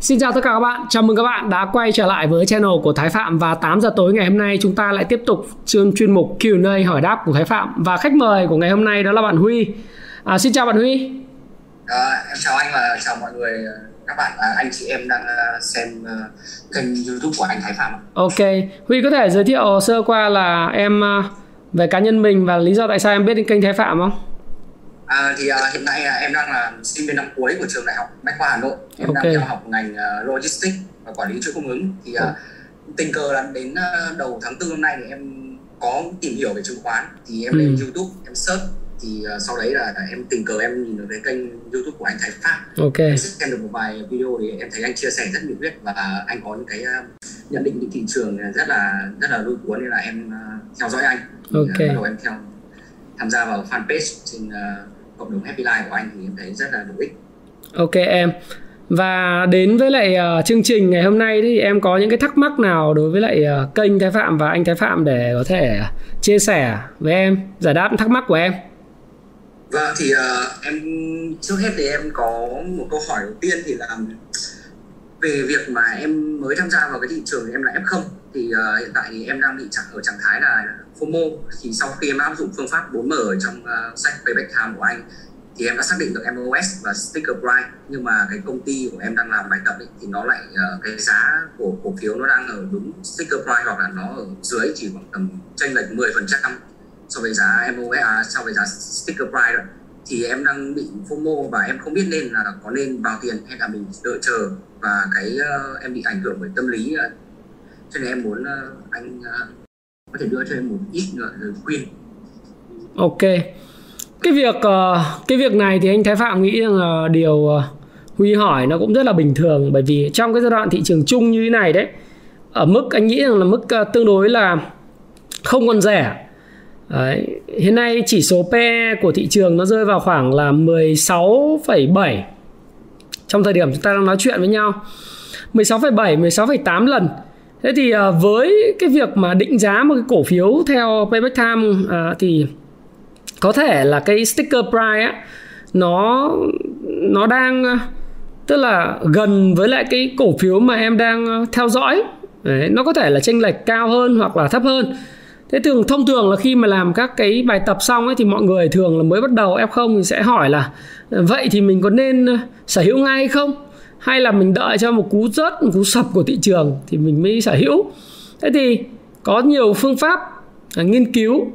Xin chào tất cả các bạn, chào mừng các bạn đã quay trở lại với channel của Thái Phạm. Và 8 giờ tối ngày hôm nay chúng ta lại tiếp tục chuyên mục Q&A hỏi đáp của Thái Phạm. Và khách mời của ngày hôm nay đó là bạn Huy. Xin chào bạn Huy. Em chào anh và chào mọi người, các bạn và anh chị em đang xem kênh YouTube của anh Thái Phạm. Ok, Huy có thể giới thiệu sơ qua là em về cá nhân mình và lý do tại sao em biết đến kênh Thái Phạm không? Hiện nay em đang là sinh viên năm cuối của trường Đại học Bách khoa Hà Nội. Em đang theo học ngành Logistics và quản lý chuỗi cung ứng. Thì tình cờ là đến đầu tháng 4 năm nay thì em có tìm hiểu về chứng khoán. Thì em lên YouTube, em search. Thì sau đấy là em tình cờ em nhìn được cái kênh YouTube của anh Thái Phạm. Em xem được một vài video thì em thấy anh chia sẻ rất nhiệt huyết và anh có những cái nhận định thị trường rất là lôi cuốn, nên là em theo dõi anh. Bắt đầu em tham gia vào fanpage trên cộng đồng Happy Life của anh thì em thấy rất là hữu ích. Ok em. Và đến với lại chương trình ngày hôm nay thì em có những cái thắc mắc nào đối với lại kênh Thái Phạm và anh Thái Phạm để có thể chia sẻ với em, giải đáp thắc mắc của em? Vâng, thì em trước hết thì em có một câu hỏi đầu tiên thì là về việc mà em mới tham gia vào cái thị trường thì em là F0. Thì hiện tại thì em đang bị ở trạng thái là FOMO. Thì sau khi em áp dụng phương pháp 4M ở trong sách Payback Time của anh thì em đã xác định được MOS và sticker price. Nhưng mà cái công ty của em đang làm bài tập ấy, thì nó lại cái giá của cổ phiếu nó đang ở đúng sticker price hoặc là nó ở dưới chỉ khoảng tầm chênh lệch 10% so với giá MOS, so với giá sticker price rồi. Thì em đang bị FOMO và em không biết nên là có nên vào tiền hay là mình đợi chờ. Và cái em bị ảnh hưởng bởi tâm lý, cho nên em muốn anh có thể đưa cho em một ít lời khuyên. Ok. Cái việc này thì anh Thái Phạm nghĩ rằng là điều Huy hỏi nó cũng rất là bình thường, bởi vì trong cái giai đoạn thị trường chung như thế này đấy, ở mức anh nghĩ rằng là mức tương đối là không còn rẻ. Đấy. Hiện nay chỉ số PE của thị trường nó rơi vào khoảng là 16,7 trong thời điểm chúng ta đang nói chuyện với nhau, 16,7, 16,8 lần. Thế thì với cái việc mà định giá một cái cổ phiếu theo Payback Time thì có thể là cái sticker price á, nó đang tức là gần với lại cái cổ phiếu mà em đang theo dõi. Đấy, nó có thể là chênh lệch cao hơn hoặc là thấp hơn. Thế thông thường là khi mà làm các cái bài tập xong ấy, thì mọi người thường là mới bắt đầu F0 thì sẽ hỏi là vậy thì mình có nên sở hữu ngay hay không? Hay là mình đợi cho một cú rớt, một cú sập của thị trường thì mình mới sở hữu. Thế thì có nhiều phương pháp nghiên cứu.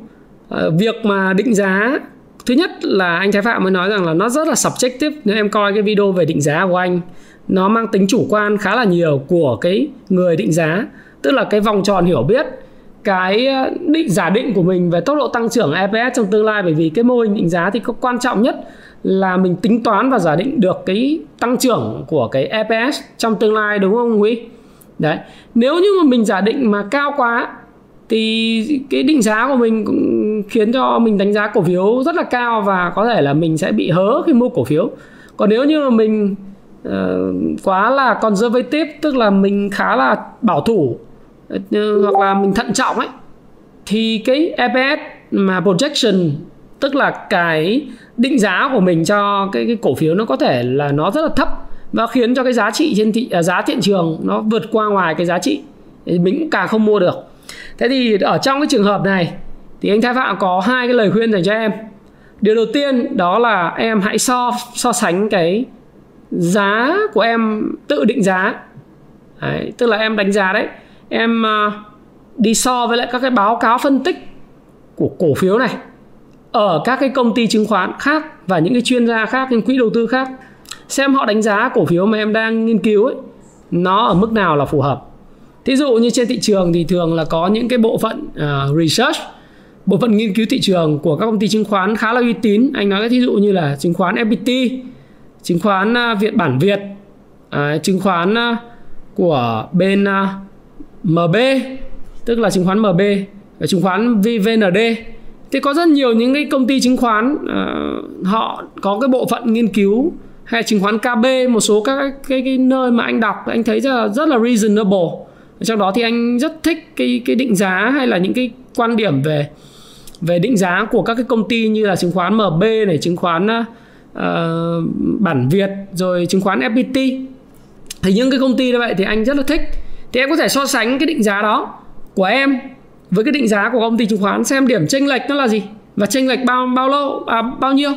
Việc mà định giá, thứ nhất là anh Thái Phạm mới nói rằng là nó rất là subjective. Nếu em coi cái video về định giá của anh, nó mang tính chủ quan khá là nhiều của cái người định giá. Tức là cái vòng tròn hiểu biết, cái giả định của mình về tốc độ tăng trưởng EPS trong tương lai. Bởi vì cái mô hình định giá thì có quan trọng nhất là mình tính toán và giả định được cái tăng trưởng của cái EPS trong tương lai, đúng không Huy? Đấy. Nếu như mà mình giả định mà cao quá thì cái định giá của mình cũng khiến cho mình đánh giá cổ phiếu rất là cao và có thể là mình sẽ bị hớ khi mua cổ phiếu. Còn nếu như mà mình quá là conservative, tức là mình khá là bảo thủ hoặc là mình thận trọng ấy, thì cái EPS mà projection, tức là cái định giá của mình cho cái cổ phiếu, nó có thể là nó rất là thấp và khiến cho cái giá trị trên giá thị trường nó vượt qua ngoài cái giá trị, mình cũng càng không mua được. Thế thì ở trong cái trường hợp này thì anh Thái Phạm có hai cái lời khuyên dành cho em. Điều đầu tiên đó là em hãy so sánh cái giá của em tự định giá. Đấy, tức là em đánh giá đấy, em đi so với lại các cái báo cáo phân tích của cổ phiếu này ở các cái công ty chứng khoán khác và những cái chuyên gia khác, những quỹ đầu tư khác, xem họ đánh giá cổ phiếu mà em đang nghiên cứu ấy, nó ở mức nào là phù hợp. Thí dụ như trên thị trường thì thường là có những cái bộ phận research, bộ phận nghiên cứu thị trường của các công ty chứng khoán khá là uy tín. Anh nói cái thí dụ như là chứng khoán FPT, chứng khoán Việt Bản Việt, chứng khoán của bên MB, tức là chứng khoán MB, chứng khoán VVND. Thì có rất nhiều những cái công ty chứng khoán họ có cái bộ phận nghiên cứu, hay chứng khoán KB, một số các cái nơi mà anh đọc anh thấy rất là reasonable. Trong đó thì anh rất thích cái định giá hay là những cái quan điểm về định giá của các cái công ty như là chứng khoán MB này, chứng khoán Bản Việt, rồi chứng khoán FPT. Thì những cái công ty như vậy thì anh rất là thích. Thì em có thể so sánh cái định giá đó của em với cái định giá của công ty chứng khoán, xem điểm chênh lệch nó là gì và chênh lệch bao nhiêu.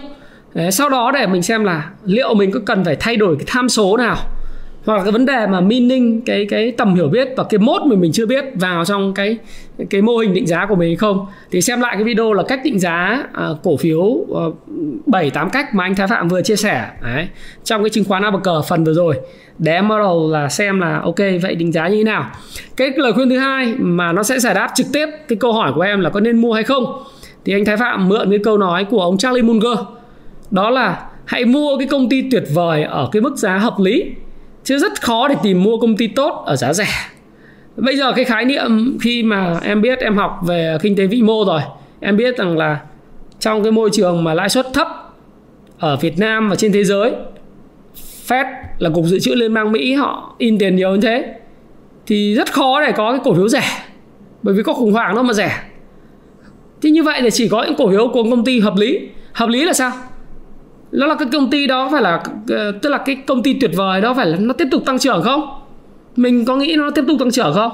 Đấy, sau đó để mình xem là liệu mình có cần phải thay đổi cái tham số nào, hoặc là cái vấn đề mà meaning, cái tầm hiểu biết và cái mốt mình chưa biết vào trong cái mô hình định giá của mình không. Thì xem lại cái video là cách định giá cổ phiếu 7-8 cách mà anh Thái Phạm vừa chia sẻ đấy, trong cái chứng khoán ABC phần vừa rồi, để em bắt đầu là xem là ok, vậy định giá như thế nào. Cái lời khuyên thứ hai mà nó sẽ giải đáp trực tiếp cái câu hỏi của em là có nên mua hay không, thì anh Thái Phạm mượn cái câu nói của ông Charlie Munger, đó là hãy mua cái công ty tuyệt vời ở cái mức giá hợp lý, chứ rất khó để tìm mua công ty tốt ở giá rẻ. Bây giờ cái khái niệm, khi mà em biết, em học về kinh tế vĩ mô rồi, em biết rằng là trong cái môi trường mà lãi suất thấp ở Việt Nam và trên thế giới, Fed là Cục Dự trữ Liên bang Mỹ, họ in tiền nhiều như thế, thì rất khó để có cái cổ phiếu rẻ, bởi vì có khủng hoảng nó mà rẻ. Thế như vậy thì chỉ có những cổ phiếu của công ty hợp lý. Hợp lý là sao? Nó là cái công ty đó phải là, tức là cái công ty tuyệt vời đó phải là nó tiếp tục tăng trưởng không? Mình có nghĩ nó tiếp tục tăng trưởng không?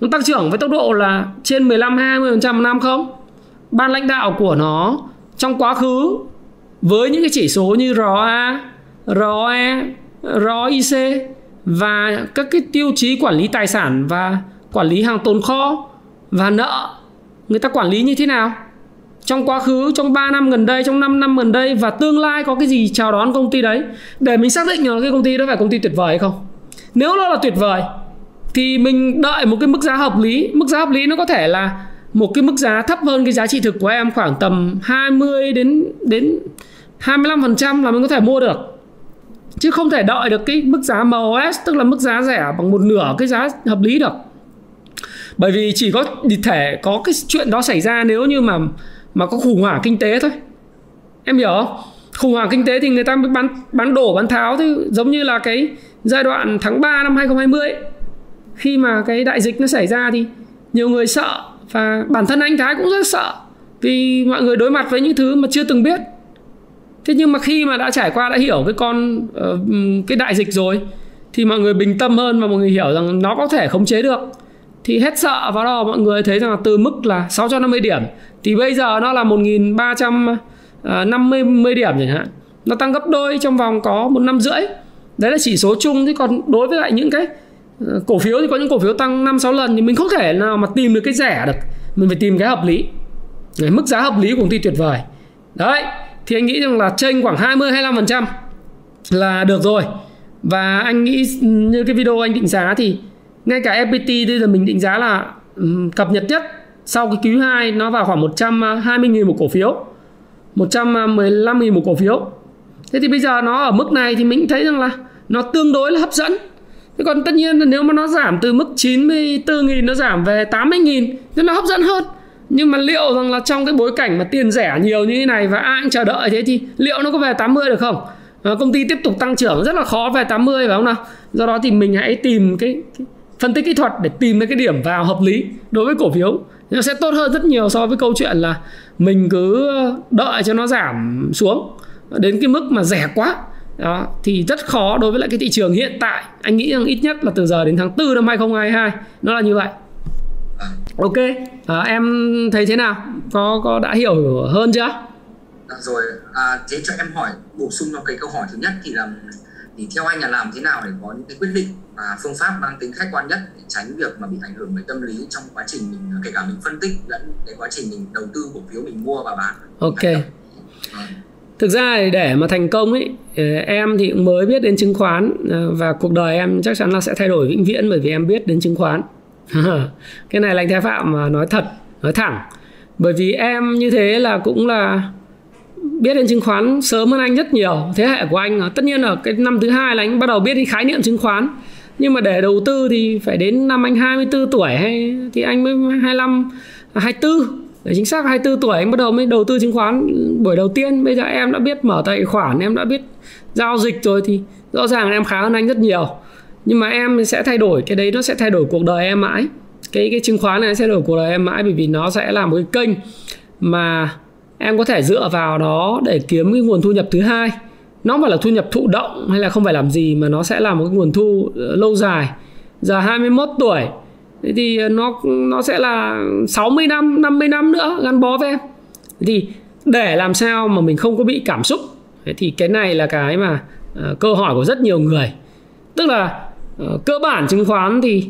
Nó tăng trưởng với tốc độ là trên 15-20% một năm không? Ban lãnh đạo của nó trong quá khứ với những cái chỉ số như ROA, ROE, ROIC và các cái tiêu chí quản lý tài sản và quản lý hàng tồn kho và nợ, người ta quản lý như thế nào? Trong quá khứ, trong 3 năm gần đây, trong 5 năm gần đây và tương lai có cái gì chào đón công ty đấy, để mình xác định là cái công ty đó phải công ty tuyệt vời hay không. Nếu nó là tuyệt vời thì mình đợi một cái mức giá hợp lý. Mức giá hợp lý nó có thể là một cái mức giá thấp hơn cái giá trị thực của em khoảng tầm 20 đến 25% là mình có thể mua được, chứ không thể đợi được cái mức giá MOS, tức là mức giá rẻ bằng một nửa cái giá hợp lý được. Bởi vì chỉ có thể có cái chuyện đó xảy ra nếu như mà có khủng hoảng kinh tế thôi. Em hiểu không? Khủng hoảng kinh tế thì người ta bán đổ bán tháo, thì giống như là cái giai đoạn tháng 3 năm 2020 ấy, khi mà cái đại dịch nó xảy ra thì nhiều người sợ, và bản thân anh Thái cũng rất sợ, vì mọi người đối mặt với những thứ mà chưa từng biết. Thế nhưng mà khi mà đã trải qua, đã hiểu cái đại dịch rồi, thì mọi người bình tâm hơn và mọi người hiểu rằng nó có thể khống chế được, thì hết sợ. Vào đó mọi người thấy rằng là từ mức là 650 điểm thì bây giờ nó là 1.350 điểm chẳng hạn, nó tăng gấp đôi trong vòng có 1 năm rưỡi. Đấy là chỉ số chung, chứ còn đối với lại những cái cổ phiếu thì có những cổ phiếu tăng 5-6 lần thì mình không thể nào mà tìm được cái rẻ được, mình phải tìm cái hợp lý. Đấy, mức giá hợp lý của công ty tuyệt vời đấy, thì anh nghĩ rằng là chênh khoảng 20-25% là được rồi. Và anh nghĩ như cái video anh định giá thì ngay cả FPT bây giờ mình định giá là cập nhật nhất sau cái Q2 nó vào khoảng 120.000 một cổ phiếu, 115.000 một cổ phiếu. Thế thì bây giờ nó ở mức này thì mình thấy rằng là nó tương đối là hấp dẫn. Thế còn tất nhiên là nếu mà nó giảm từ mức 94.000 nó giảm về 80.000 thì nó hấp dẫn hơn. Nhưng mà liệu rằng là trong cái bối cảnh mà tiền rẻ nhiều như thế này và ai cũng chờ đợi thế, thì liệu nó có về 80 được không? Công ty tiếp tục tăng trưởng rất là khó về 80, phải không nào? Do đó thì mình hãy tìm cái phân tích kỹ thuật để tìm ra cái điểm vào hợp lý đối với cổ phiếu, nó sẽ tốt hơn rất nhiều so với câu chuyện là mình cứ đợi cho nó giảm xuống đến cái mức mà rẻ quá. Đó, thì rất khó đối với lại cái thị trường hiện tại. Anh nghĩ rằng ít nhất là từ giờ đến tháng 4 năm 2022 nó là như vậy. Ok, em thấy thế nào? Có đã hiểu hơn chưa? Được rồi, thế cho em hỏi bổ sung vào cái câu hỏi thứ nhất thì là theo anh là làm thế nào để có những cái quyết định và phương pháp mang tính khách quan nhất để tránh việc mà bị ảnh hưởng bởi tâm lý trong quá trình mình, kể cả mình phân tích lẫn cái quá trình mình đầu tư cổ phiếu mình mua và bán. Ok. Thực ra để mà thành công ấy, em thì cũng mới biết đến chứng khoán và cuộc đời em chắc chắn là sẽ thay đổi vĩnh viễn bởi vì em biết đến chứng khoán. Cái này là anh Thái Phạm nói thật, nói thẳng. Bởi vì em như thế là cũng là biết đến chứng khoán sớm hơn anh rất nhiều, thế hệ của anh. Tất nhiên ở cái năm thứ hai là anh bắt đầu biết đến khái niệm chứng khoán. Nhưng mà để đầu tư thì phải đến năm anh 24 tuổi hay thì anh mới 25, 24. Để chính xác 24 tuổi anh bắt đầu mới đầu tư chứng khoán buổi đầu tiên. Bây giờ em đã biết mở tài khoản, em đã biết giao dịch rồi thì rõ ràng là em khá hơn anh rất nhiều. Nhưng mà em sẽ thay đổi, cái đấy nó sẽ thay đổi cuộc đời em mãi. Cái chứng khoán này sẽ thay đổi cuộc đời em mãi, bởi vì nó sẽ là một cái kênh mà em có thể dựa vào nó để kiếm cái nguồn thu nhập thứ hai. Nó không phải là thu nhập thụ động hay là không phải làm gì, mà nó sẽ là một cái nguồn thu lâu dài. Giờ 21 tuổi thì nó sẽ là 60 năm, 50 năm nữa gắn bó với em. Thì để làm sao mà mình không có bị cảm xúc, thì cái này là cái mà câu hỏi của rất nhiều người. Tức là cơ bản chứng khoán thì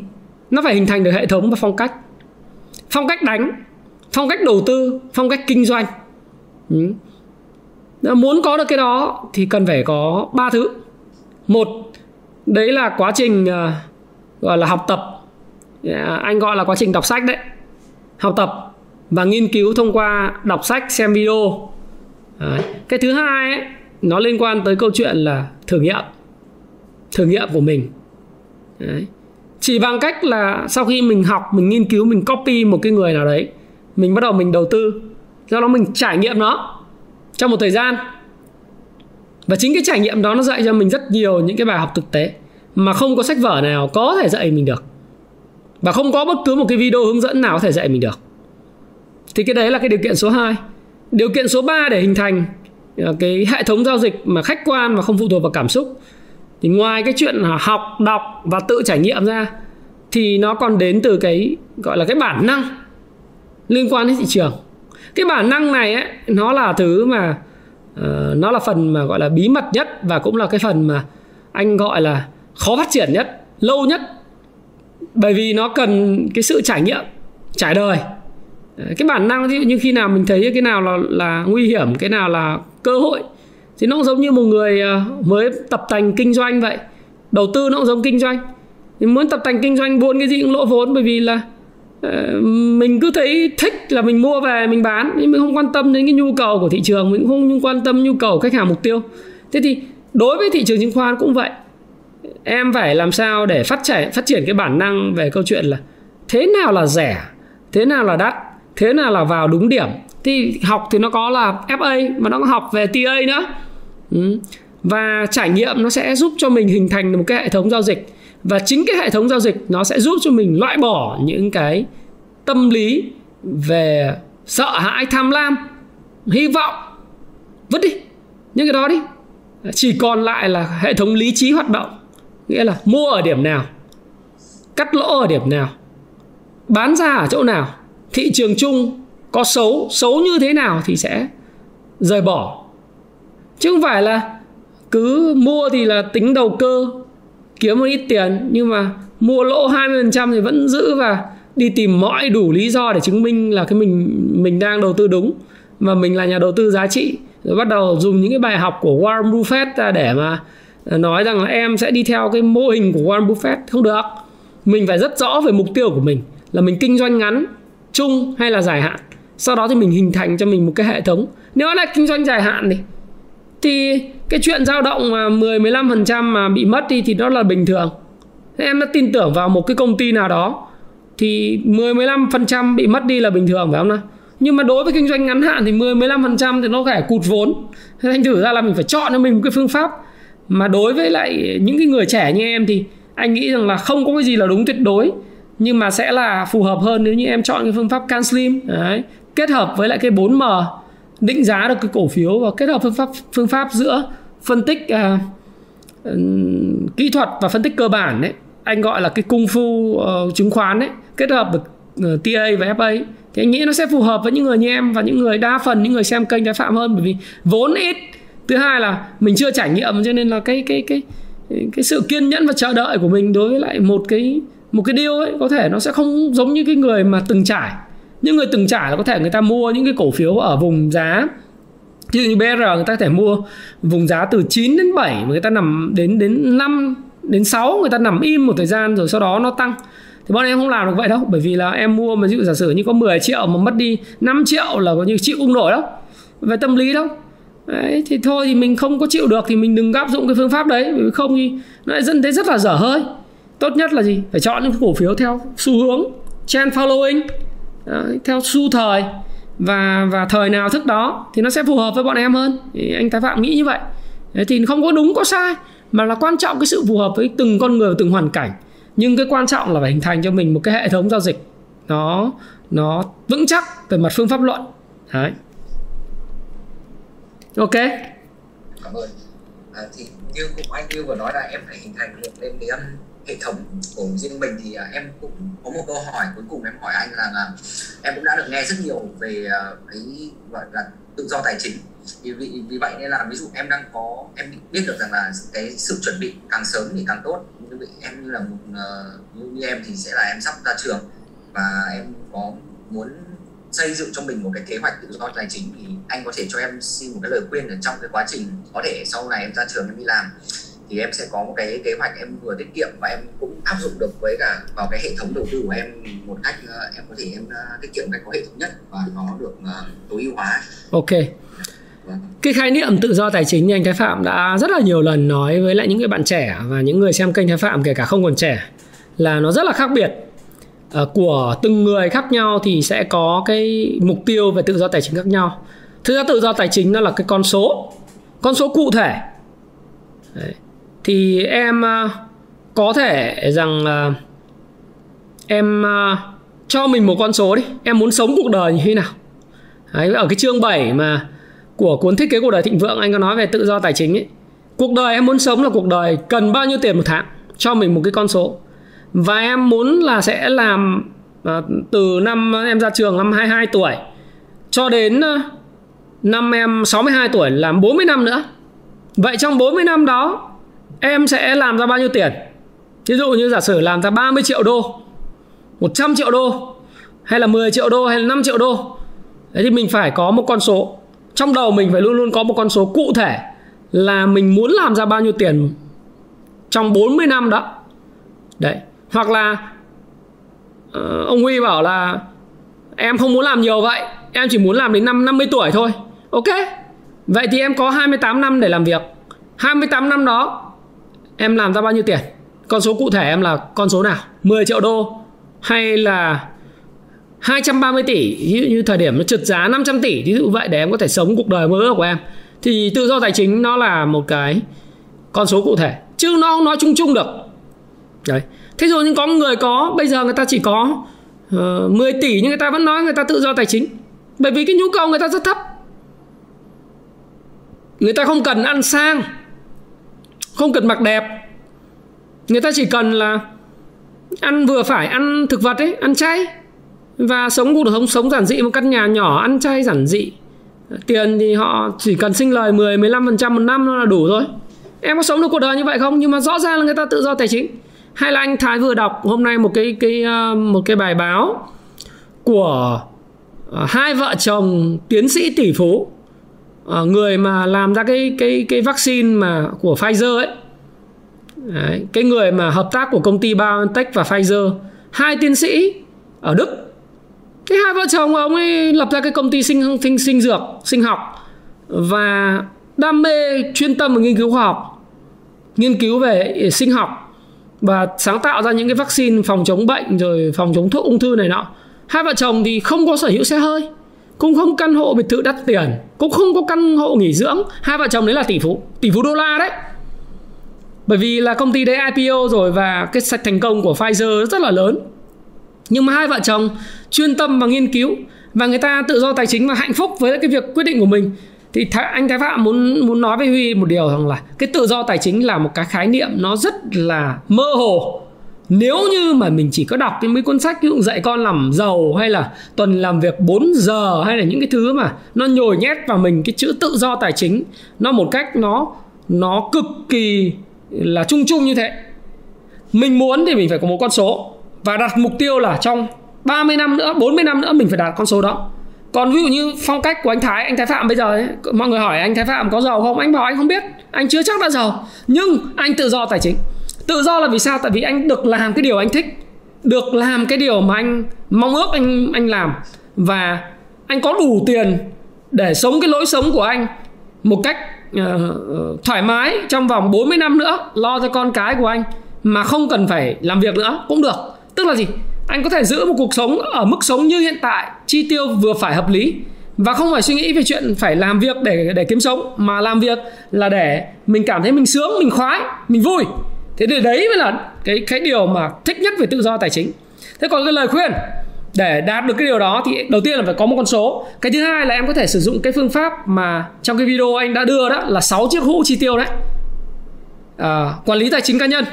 nó phải hình thành được hệ thống và phong cách. Phong cách đánh, phong cách đầu tư, phong cách kinh doanh. Muốn có được cái đó thì cần phải có 3 thứ. Một, đấy là quá trình gọi là học tập. Anh gọi là quá trình đọc sách đấy. Học tập và nghiên cứu thông qua đọc sách, xem video. Đấy. Cái thứ hai ấy, nó liên quan tới câu chuyện là thử nghiệm. Thử nghiệm của mình. Đấy. Chỉ bằng cách là sau khi mình học, mình nghiên cứu, mình copy một cái người nào đấy, mình bắt đầu mình đầu tư. Do đó mình trải nghiệm nó trong một thời gian. Và chính cái trải nghiệm đó nó dạy cho mình rất nhiều những cái bài học thực tế mà không có sách vở nào có thể dạy mình được. Và không có bất cứ một cái video hướng dẫn nào có thể dạy mình được. Thì cái đấy là cái điều kiện số 2. Điều kiện số 3 để hình thành cái hệ thống giao dịch mà khách quan và không phụ thuộc vào cảm xúc, thì ngoài cái chuyện học, đọc và tự trải nghiệm ra, thì nó còn đến từ cái gọi là cái bản năng liên quan đến thị trường. Cái bản năng này ấy, nó là thứ mà nó là phần mà gọi là bí mật nhất, và cũng là cái phần mà anh gọi là khó phát triển nhất, lâu nhất. Bởi vì nó cần cái sự trải nghiệm, trải đời. Cái bản năng thì như khi nào mình thấy cái nào là nguy hiểm, cái nào là cơ hội, thì nó cũng giống như một người mới tập tành kinh doanh vậy. Đầu tư nó cũng giống kinh doanh. Mình muốn tập tành kinh doanh, buôn cái gì cũng lỗ vốn, bởi vì là mình cứ thấy thích là mình mua về mình bán, nhưng mình không quan tâm đến cái nhu cầu của thị trường, mình không quan tâm nhu cầu của khách hàng mục tiêu. Thế thì đối với thị trường chứng khoán cũng vậy. Em phải làm sao để phát triển cái bản năng về câu chuyện là thế nào là rẻ, thế nào là đắt, thế nào là vào đúng điểm. Thì học thì nó có là FA, mà nó có học về TA nữa. Và trải nghiệm nó sẽ giúp cho mình hình thành một cái hệ thống giao dịch. Và chính cái hệ thống giao dịch nó sẽ giúp cho mình loại bỏ những cái tâm lý về sợ hãi, tham lam, hy vọng. Vứt đi những cái đó đi. Chỉ còn lại là hệ thống lý trí hoạt động. Nghĩa là mua ở điểm nào, cắt lỗ ở điểm nào, bán ra ở chỗ nào, thị trường chung có xấu như thế nào thì sẽ rời bỏ. Chứ không phải là cứ mua thì là tính đầu cơ, kiếm một ít tiền, nhưng mà mua lỗ 20% thì vẫn giữ và đi tìm mọi đủ lý do để chứng minh là cái mình đang đầu tư đúng, và mình là nhà đầu tư giá trị. Rồi bắt đầu dùng những cái bài học của Warren Buffett ra để mà nói rằng là em sẽ đi theo cái mô hình của Warren Buffett. Không được. Mình phải rất rõ về mục tiêu của mình, là mình kinh doanh ngắn, trung hay là dài hạn. Sau đó thì mình hình thành cho mình một cái hệ thống. Nếu là kinh doanh dài hạn thì cái chuyện dao động mà 10-15% mà bị mất đi thì nó là bình thường. Em đã tin tưởng vào một cái công ty nào đó thì 10-15% bị mất đi là bình thường, phải không nào? Nhưng mà đối với kinh doanh ngắn hạn thì 10-15% thì nó phải cụt vốn. Thế anh thử ra là mình phải chọn cho mình một cái phương pháp. Mà đối với lại những cái người trẻ như em thì anh nghĩ rằng là không có cái gì là đúng tuyệt đối, nhưng mà sẽ là phù hợp hơn nếu như em chọn cái phương pháp CanSlim. Đấy. Kết hợp với lại cái 4M, định giá được cái cổ phiếu, và kết hợp phương pháp giữa phân tích kỹ thuật và phân tích cơ bản đấy. Anh gọi là cái cung phu chứng khoán đấy, kết hợp được TA và FA. Thì anh nghĩ nó sẽ phù hợp với những người như em và những người đa phần, những người xem kênh Thái Phạm hơn, bởi vì vốn ít. Thứ hai là mình chưa trải nghiệm, cho nên là cái sự kiên nhẫn và chờ đợi của mình đối với lại một cái deal ấy có thể nó sẽ không giống như cái người mà từng trải. Những người từng trải là có thể người ta mua những cái cổ phiếu ở vùng giá, ví dụ như BR người ta có thể mua vùng giá từ 9 đến 7, mà người ta nằm đến 5 đến 6, người ta nằm im một thời gian rồi sau đó nó tăng. Thì bọn em không làm được vậy đâu, bởi vì là em mua mà ví dụ giả sử như có 10 triệu mà mất đi 5 triệu là coi như chịu không nổi đâu, về tâm lý đâu. Đấy, thì thôi thì mình không có chịu được thì mình đừng áp dụng cái phương pháp đấy, không thì nó lại dẫn đến rất là dở hơi. Tốt nhất là gì? Phải chọn những cổ phiếu theo xu hướng, trend following, đấy, theo xu thời và thời nào thức đó thì nó sẽ phù hợp với bọn em hơn. Thì anh Thái Phạm nghĩ như vậy. Đấy, thì không có đúng có sai, mà là quan trọng cái sự phù hợp với từng con người, từng hoàn cảnh. Nhưng cái quan trọng là phải hình thành cho mình một cái hệ thống giao dịch nó vững chắc về mặt phương pháp luận. Đấy. Ok. Cảm ơn. Thì như cũng anh Huy vừa nói là em phải hình thành được lên cái hệ thống của riêng mình, thì em cũng có một câu hỏi cuối cùng em hỏi anh là em cũng đã được nghe rất nhiều về cái gọi là tự do tài chính. Vì vậy nên là ví dụ em đang có, em biết được rằng là cái sự chuẩn bị càng sớm thì càng tốt. Như vậy em như là một như em thì sẽ là em sắp ra trường và em có muốn xây dựng cho mình một cái kế hoạch tự do tài chính, thì anh có thể cho em xin một cái lời khuyên ở trong cái quá trình có thể sau này em ra trường em đi làm thì em sẽ có một cái kế hoạch em vừa tiết kiệm và em cũng áp dụng được với cả vào cái hệ thống đầu tư của em một cách em có thể em tiết kiệm cách có hệ thống nhất và nó được tối ưu hóa. Ok. Cái khái niệm tự do tài chính như anh Thái Phạm đã rất là nhiều lần nói với lại những cái bạn trẻ và những người xem kênh Thái Phạm, kể cả không còn trẻ, là nó rất là khác biệt. Của từng người khác nhau thì sẽ có cái mục tiêu về tự do tài chính khác nhau. Thực ra tự do tài chính nó là cái con số cụ thể. Đấy. Thì em có thể rằng em cho mình một con số đi, em muốn sống cuộc đời như thế nào. Đấy, ở cái chương 7 mà của cuốn Thiết kế cuộc đời thịnh vượng, anh có nói về tự do tài chính ấy. Cuộc đời em muốn sống là cuộc đời cần bao nhiêu tiền một tháng, cho mình một cái con số. Và em muốn là sẽ làm từ năm em ra trường năm 22 tuổi cho đến năm em 62 tuổi, làm 40 năm nữa. Vậy trong 40 năm đó em sẽ làm ra bao nhiêu tiền? Ví dụ như giả sử làm ra 30 triệu đô, 100 triệu đô, hay là 10 triệu đô, hay là 5 triệu đô. Đấy, thì mình phải có một con số. Trong đầu mình phải luôn luôn có một con số cụ thể là mình muốn làm ra bao nhiêu tiền trong 40 năm đó. Đấy. Hoặc là ông Huy bảo là em không muốn làm nhiều vậy, em chỉ muốn làm đến năm 50 tuổi thôi. Ok. Vậy thì em có 28 năm để làm việc. 28 năm đó em làm ra bao nhiêu tiền? Con số cụ thể em là con số nào? 10 triệu đô hay là 230 tỷ, ví dụ như thời điểm nó trượt giá 500 tỷ, ví dụ vậy, để em có thể sống cuộc đời mơ ước của em. Thì tự do tài chính nó là một cái con số cụ thể, chứ nó không nói chung chung được. Đấy. Thế rồi nhưng có người có, bây giờ người ta chỉ có 10 tỷ nhưng người ta vẫn nói người ta tự do tài chính. Bởi vì cái nhu cầu người ta rất thấp. Người ta không cần ăn sang, không cần mặc đẹp. Người ta chỉ cần là ăn vừa phải, ăn thực vật ấy, ăn chay, và sống cuộc sống giản dị, một căn nhà nhỏ, ăn chay giản dị. Tiền thì họ chỉ cần sinh lời 10-15% một năm nó là đủ rồi. Em có sống được cuộc đời như vậy không? Nhưng mà rõ ràng là người ta tự do tài chính. Hay là anh Thái vừa đọc hôm nay một cái bài báo của hai vợ chồng tiến sĩ tỷ phú, người mà làm ra cái vaccine mà của Pfizer ấy. Đấy, cái người mà hợp tác của công ty BioNTech và Pfizer, hai tiến sĩ ở Đức. Cái hai vợ chồng ông ấy lập ra cái công ty sinh dược, sinh học, và đam mê chuyên tâm vào nghiên cứu khoa học, nghiên cứu về sinh học và sáng tạo ra những cái vaccine phòng chống bệnh, rồi phòng chống thuốc ung thư này nọ. Hai vợ chồng thì không có sở hữu xe hơi, cũng không căn hộ biệt thự đắt tiền, cũng không có căn hộ nghỉ dưỡng. Hai vợ chồng đấy là tỷ phú đô la đấy. Bởi vì là công ty đấy IPO rồi, và cái sạch thành công của Pfizer rất là lớn. Nhưng mà hai vợ chồng chuyên tâm vào nghiên cứu, và người ta tự do tài chính và hạnh phúc với cái việc quyết định của mình. Thì anh Thái Phạm muốn nói với Huy một điều rằng là cái tự do tài chính là một cái khái niệm nó rất là mơ hồ. Nếu như mà mình chỉ có đọc cái mấy cuốn sách ví dụ dạy con làm giàu, hay là tuần làm việc 4 giờ, hay là những cái thứ mà nó nhồi nhét vào mình cái chữ tự do tài chính nó một cách nó cực kỳ là chung chung như thế. Mình muốn thì mình phải có một con số và đặt mục tiêu là trong 30 năm nữa, 40 năm nữa mình phải đạt con số đó. Còn ví dụ như phong cách của anh Thái Phạm bây giờ ấy, mọi người hỏi anh Thái Phạm có giàu không? Anh bảo anh không biết, anh chưa chắc đã giàu. Nhưng anh tự do tài chính. Tự do là vì sao? Tại vì anh được làm cái điều anh thích, được làm cái điều mà anh mong ước anh làm, và anh có đủ tiền để sống cái lối sống của anh một cách thoải mái trong vòng 40 năm nữa, lo cho con cái của anh mà không cần phải làm việc nữa cũng được. Tức là gì? Anh có thể giữ một cuộc sống ở mức sống như hiện tại, chi tiêu vừa phải hợp lý và không phải suy nghĩ về chuyện phải làm việc để kiếm sống, mà làm việc là để mình cảm thấy mình sướng, mình khoái, mình vui. Thế thì đấy mới là cái điều mà thích nhất về tự do tài chính. Thế còn cái lời khuyên để đạt được cái điều đó thì đầu tiên là phải có một con số. Cái thứ hai là em có thể sử dụng cái phương pháp mà trong cái video anh đã đưa đó, là 6 chiếc hũ chi tiêu đấy. Quản lý tài chính cá nhân.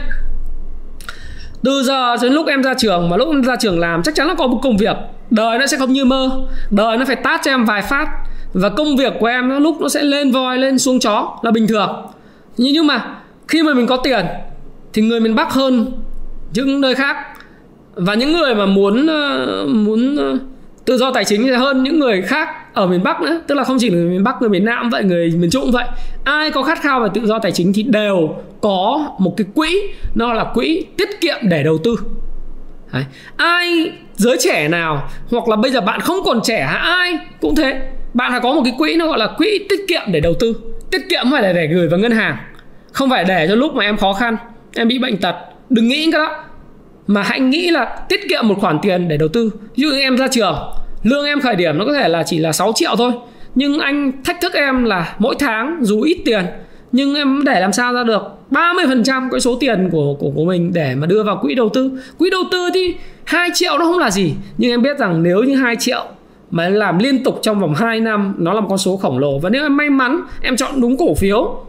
Từ giờ đến lúc em ra trường, mà lúc em ra trường làm chắc chắn là có một công việc. Đời nó sẽ không như mơ, đời nó phải tát cho em vài phát. Và công việc của em lúc nó sẽ lên voi lên xuống chó là bình thường. Nhưng mà khi mà mình có tiền thì người miền Bắc hơn những nơi khác, và những người mà muốn tự do tài chính hơn những người khác ở miền Bắc nữa. Tức là không chỉ người miền Bắc, người miền Nam vậy, người miền Trung vậy. Ai có khát khao về tự do tài chính thì đều có một cái quỹ, nó là quỹ tiết kiệm để đầu tư. Đấy. Ai giới trẻ nào, hoặc là bây giờ bạn không còn trẻ, ai cũng thế, bạn phải có một cái quỹ nó gọi là quỹ tiết kiệm để đầu tư. Tiết kiệm không phải là để gửi vào ngân hàng, không phải để cho lúc mà em khó khăn, em bị bệnh tật, đừng nghĩ cái đó, mà hãy nghĩ là tiết kiệm một khoản tiền để đầu tư. Ví dụ em ra trường, lương em khởi điểm nó có thể là chỉ là 6 triệu thôi, nhưng anh thách thức em là mỗi tháng dù ít tiền nhưng em để làm sao ra được 30% cái số tiền của mình để mà đưa vào quỹ đầu tư. Quỹ đầu tư thì 2 triệu nó không là gì, nhưng em biết rằng nếu như 2 triệu mà em làm liên tục trong vòng 2 năm nó là một con số khổng lồ. Và nếu em may mắn em chọn đúng cổ phiếu,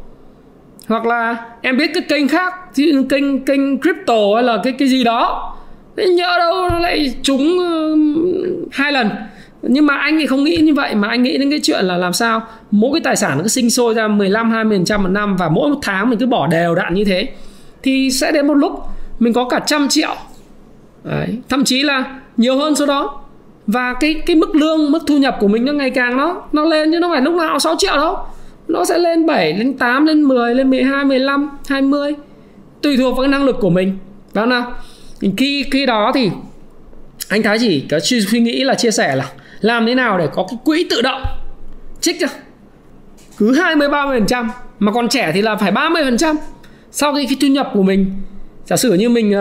hoặc là em biết cái kênh khác, kênh crypto hay là cái gì đó, nhỡ đâu nó lại trúng 2 lần. Nhưng mà anh thì không nghĩ như vậy, mà anh nghĩ đến cái chuyện là làm sao mỗi cái tài sản nó cứ sinh sôi ra 15-20% một năm, và mỗi một tháng mình cứ bỏ đều đặn như thế thì sẽ đến một lúc mình có cả 100 triệu. Đấy, thậm chí là nhiều hơn số đó. Và cái mức lương, mức thu nhập của mình nó ngày càng nó lên, chứ nó phải lúc nào 6 triệu đâu. Nó sẽ lên 7, lên 8, lên 10, lên 12, 15, 20, tùy thuộc vào cái năng lực của mình. Đó nào. Khi đó thì anh Thái chỉ có suy nghĩ là chia sẻ là làm thế nào để có cái quỹ tự động trích ra cứ 20-30%, mà còn trẻ thì là phải 30%. Sau khi thu nhập của mình, giả sử như mình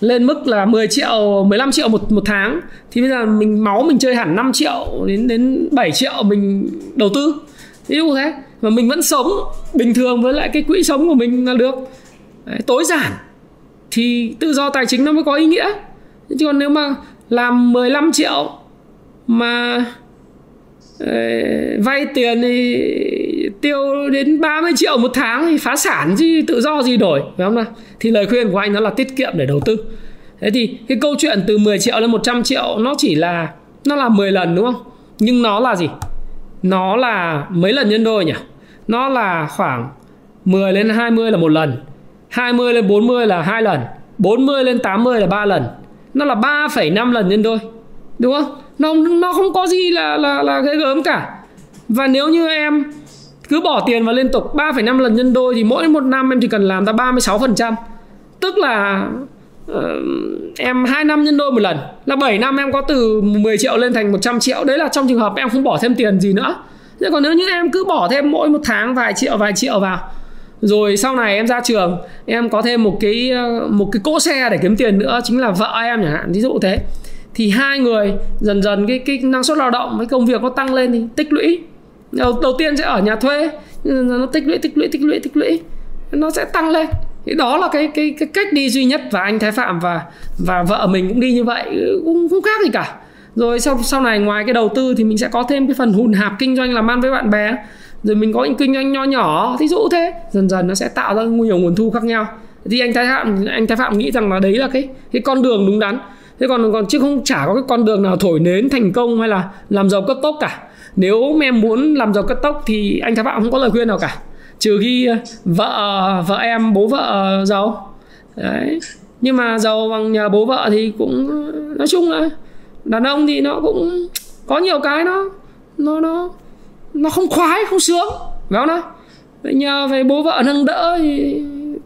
lên mức là 10 triệu, 15 triệu một tháng, thì bây giờ mình chơi hẳn 5 triệu đến 7 triệu mình đầu tư. Ví dụ thế, mà mình vẫn sống bình thường với lại cái quỹ sống của mình là được. Đấy, tối giản thì tự do tài chính nó mới có ý nghĩa. Chứ còn nếu mà làm 15 triệu mà vay tiền thì tiêu đến 30 triệu một tháng thì phá sản chứ tự do gì đổi, phải không nào? Thì lời khuyên của anh đó là tiết kiệm để đầu tư. Thế thì cái câu chuyện từ 10 triệu lên 100 triệu nó chỉ là, nó là 10 lần đúng không? Nhưng nó là gì? Nó là mấy lần nhân đôi nhỉ? Nó là khoảng 10 lên 20 là 1 lần, 20 lên 40 là 2 lần, 40 lên 80 là 3 lần. Nó là 3,5 lần nhân đôi, đúng không? Nó không có gì là ghê gớm cả. Và nếu như em cứ bỏ tiền vào liên tục 3,5 lần nhân đôi thì mỗi một năm em chỉ cần làm ra 36%. Tức là em 2 năm nhân đôi một lần là 7 năm em có từ 10 triệu lên thành 100 triệu. Đấy là trong trường hợp em không bỏ thêm tiền gì nữa. Nhưng còn nếu như em cứ bỏ thêm mỗi một tháng vài triệu vào, rồi sau này em ra trường em có thêm một cái cỗ xe để kiếm tiền nữa, chính là vợ em chẳng hạn, ví dụ thế, thì hai người dần dần cái năng suất lao động, cái công việc nó tăng lên, thì tích lũy. Đầu tiên sẽ ở nhà thuê, nó tích lũy, nó sẽ tăng lên. Thì đó là cái cách đi duy nhất, và anh Thái Phạm và vợ mình cũng đi như vậy, cũng không khác gì cả. Rồi sau này ngoài cái đầu tư thì mình sẽ có thêm cái phần hùn hạp kinh doanh, làm ăn với bạn bè, rồi mình có những kinh doanh nho nhỏ, thí dụ thế, dần dần nó sẽ tạo ra nhiều nguồn thu khác nhau. Thì anh Thái Phạm nghĩ rằng là đấy là cái con đường đúng đắn. Thế còn chứ không chả có cái con đường nào thổi nến thành công hay là làm giàu cấp tốc cả. Nếu mà em muốn làm giàu cấp tốc thì anh Thái Phạm không có lời khuyên nào cả, trừ khi vợ em, bố vợ giàu. Đấy. Nhưng mà giàu bằng nhờ bố vợ thì cũng, nói chung là đàn ông thì nó cũng có nhiều cái nó không khoái, không sướng, phải không nào? Nhờ về bố vợ nâng đỡ thì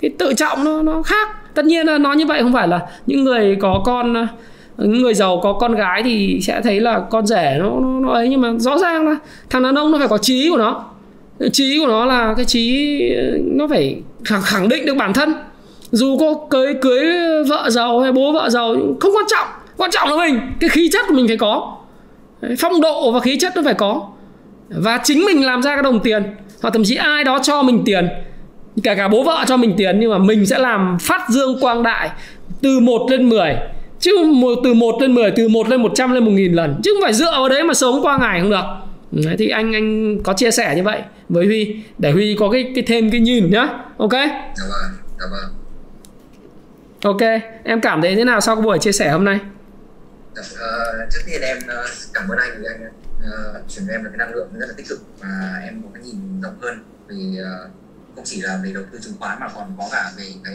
cái tự trọng nó khác. Tất nhiên là nói như vậy không phải là những người giàu có con gái thì sẽ thấy là con rể nó ấy, nhưng mà rõ ràng là thằng đàn ông nó phải có trí của nó. Chí của nó là cái chí nó phải khẳng định được bản thân. Dù cô cưới vợ giàu hay bố vợ giàu không quan trọng, quan trọng là mình, cái khí chất của mình phải có, phong độ và khí chất nó phải có, và chính mình làm ra cái đồng tiền, hoặc thậm chí ai đó cho mình tiền, cả bố vợ cho mình tiền, nhưng mà mình sẽ làm phát dương quang đại từ 1 lên 10, chứ từ 1 lên 10, từ 1 lên 100 lên 1000 lần, chứ không phải dựa vào đấy mà sống qua ngày không được. Đấy, thì anh có chia sẻ như vậy với Huy để Huy có cái thêm cái nhìn nhá. Ok. Cảm ơn. Ok, em cảm thấy thế nào sau cái buổi chia sẻ hôm nay? Trước tiên em cảm ơn anh vì anh chuyển cho em được cái năng lượng rất là tích cực, và em có cái nhìn rộng hơn về không chỉ là về đầu tư chứng khoán mà còn có cả về cái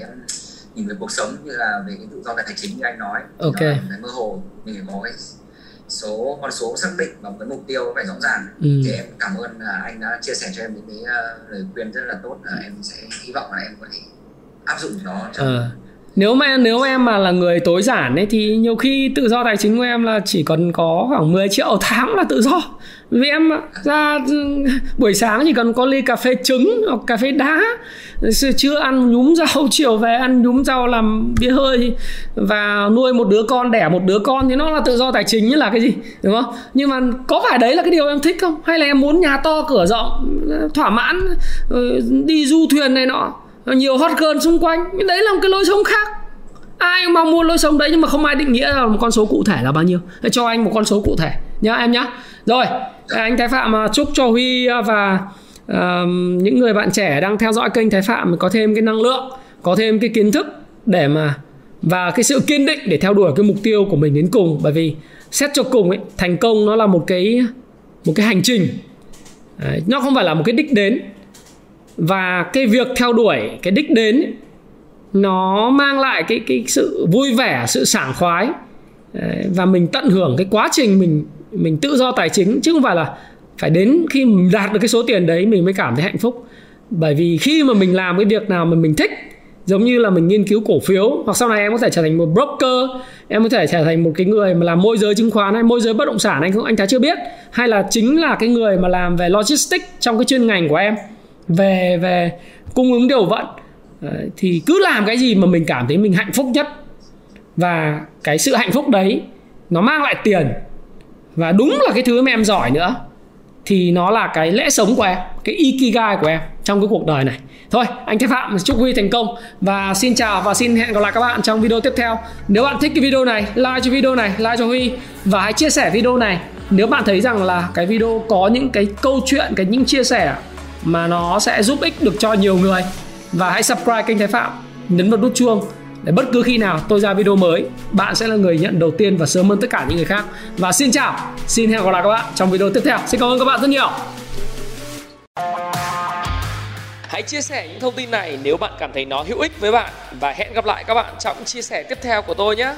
nhìn về cuộc sống, như là về cái tự do về tài chính như anh nói. Ok. Cái mơ hồ mình có cái số con số xác định và một cái mục tiêu phải rõ ràng. Thì em cảm ơn anh đã chia sẻ cho em những cái lời khuyên rất là tốt. Em sẽ hy vọng là em có thể áp dụng nó trong Nếu em mà là người tối giản ấy, thì nhiều khi tự do tài chính của em là chỉ cần có khoảng 10 triệu tháng là tự do. Vì em ra buổi sáng chỉ cần có ly cà phê trứng hoặc cà phê đá, trưa ăn nhúm rau, chiều về ăn nhúm rau làm bia hơi, và nuôi một đứa con, đẻ một đứa con, thì nó là tự do tài chính như là cái gì, đúng không? Nhưng mà có phải đấy là cái điều em thích không? Hay là em muốn nhà to cửa rộng, thỏa mãn, đi du thuyền này nọ, nhiều hot girl xung quanh, đấy là một cái lối sống khác. Ai mong muốn lối sống đấy, nhưng mà không ai định nghĩa là một con số cụ thể là bao nhiêu. Cho anh một con số cụ thể nhá em nhá. Rồi, anh Thái Phạm chúc cho Huy và những người bạn trẻ đang theo dõi kênh Thái Phạm có thêm cái năng lượng, có thêm cái kiến thức để mà, và cái sự kiên định để theo đuổi cái mục tiêu của mình đến cùng. Bởi vì xét cho cùng ấy, thành công nó là một cái hành trình đấy, nó không phải là một cái đích đến. Và cái việc theo đuổi cái đích đến ấy, nó mang lại cái sự vui vẻ, sự sảng khoái. Đấy, và mình tận hưởng cái quá trình mình tự do tài chính, chứ không phải là phải đến khi mình đạt được cái số tiền đấy mình mới cảm thấy hạnh phúc. Bởi vì khi mà mình làm cái việc nào mà mình thích, giống như là mình nghiên cứu cổ phiếu, hoặc sau này em có thể trở thành một broker, em có thể trở thành một cái người mà làm môi giới chứng khoán hay môi giới bất động sản, anh Thái chưa biết, hay là chính là cái người mà làm về logistics trong cái chuyên ngành của em, về cung ứng điều vận. Đấy, thì cứ làm cái gì mà mình cảm thấy mình hạnh phúc nhất, và cái sự hạnh phúc đấy nó mang lại tiền, và đúng là cái thứ mà em giỏi nữa, thì nó là cái lẽ sống của em, cái ikigai của em trong cái cuộc đời này. Thôi, anh Thái Phạm chúc Huy thành công, và xin chào và xin hẹn gặp lại các bạn trong video tiếp theo. Nếu bạn thích cái video này, like cho video này, like cho Huy, và hãy chia sẻ video này nếu bạn thấy rằng là cái video có những cái câu chuyện, cái những chia sẻ mà nó sẽ giúp ích được cho nhiều người. Và hãy subscribe kênh Thái Phạm, nhấn vào nút chuông để bất cứ khi nào tôi ra video mới, bạn sẽ là người nhận đầu tiên và sớm hơn tất cả những người khác. Và xin chào, xin hẹn gặp lại các bạn trong video tiếp theo. Xin cảm ơn các bạn rất nhiều. Hãy chia sẻ những thông tin này nếu bạn cảm thấy nó hữu ích với bạn, và hẹn gặp lại các bạn trong chia sẻ tiếp theo của tôi nhé.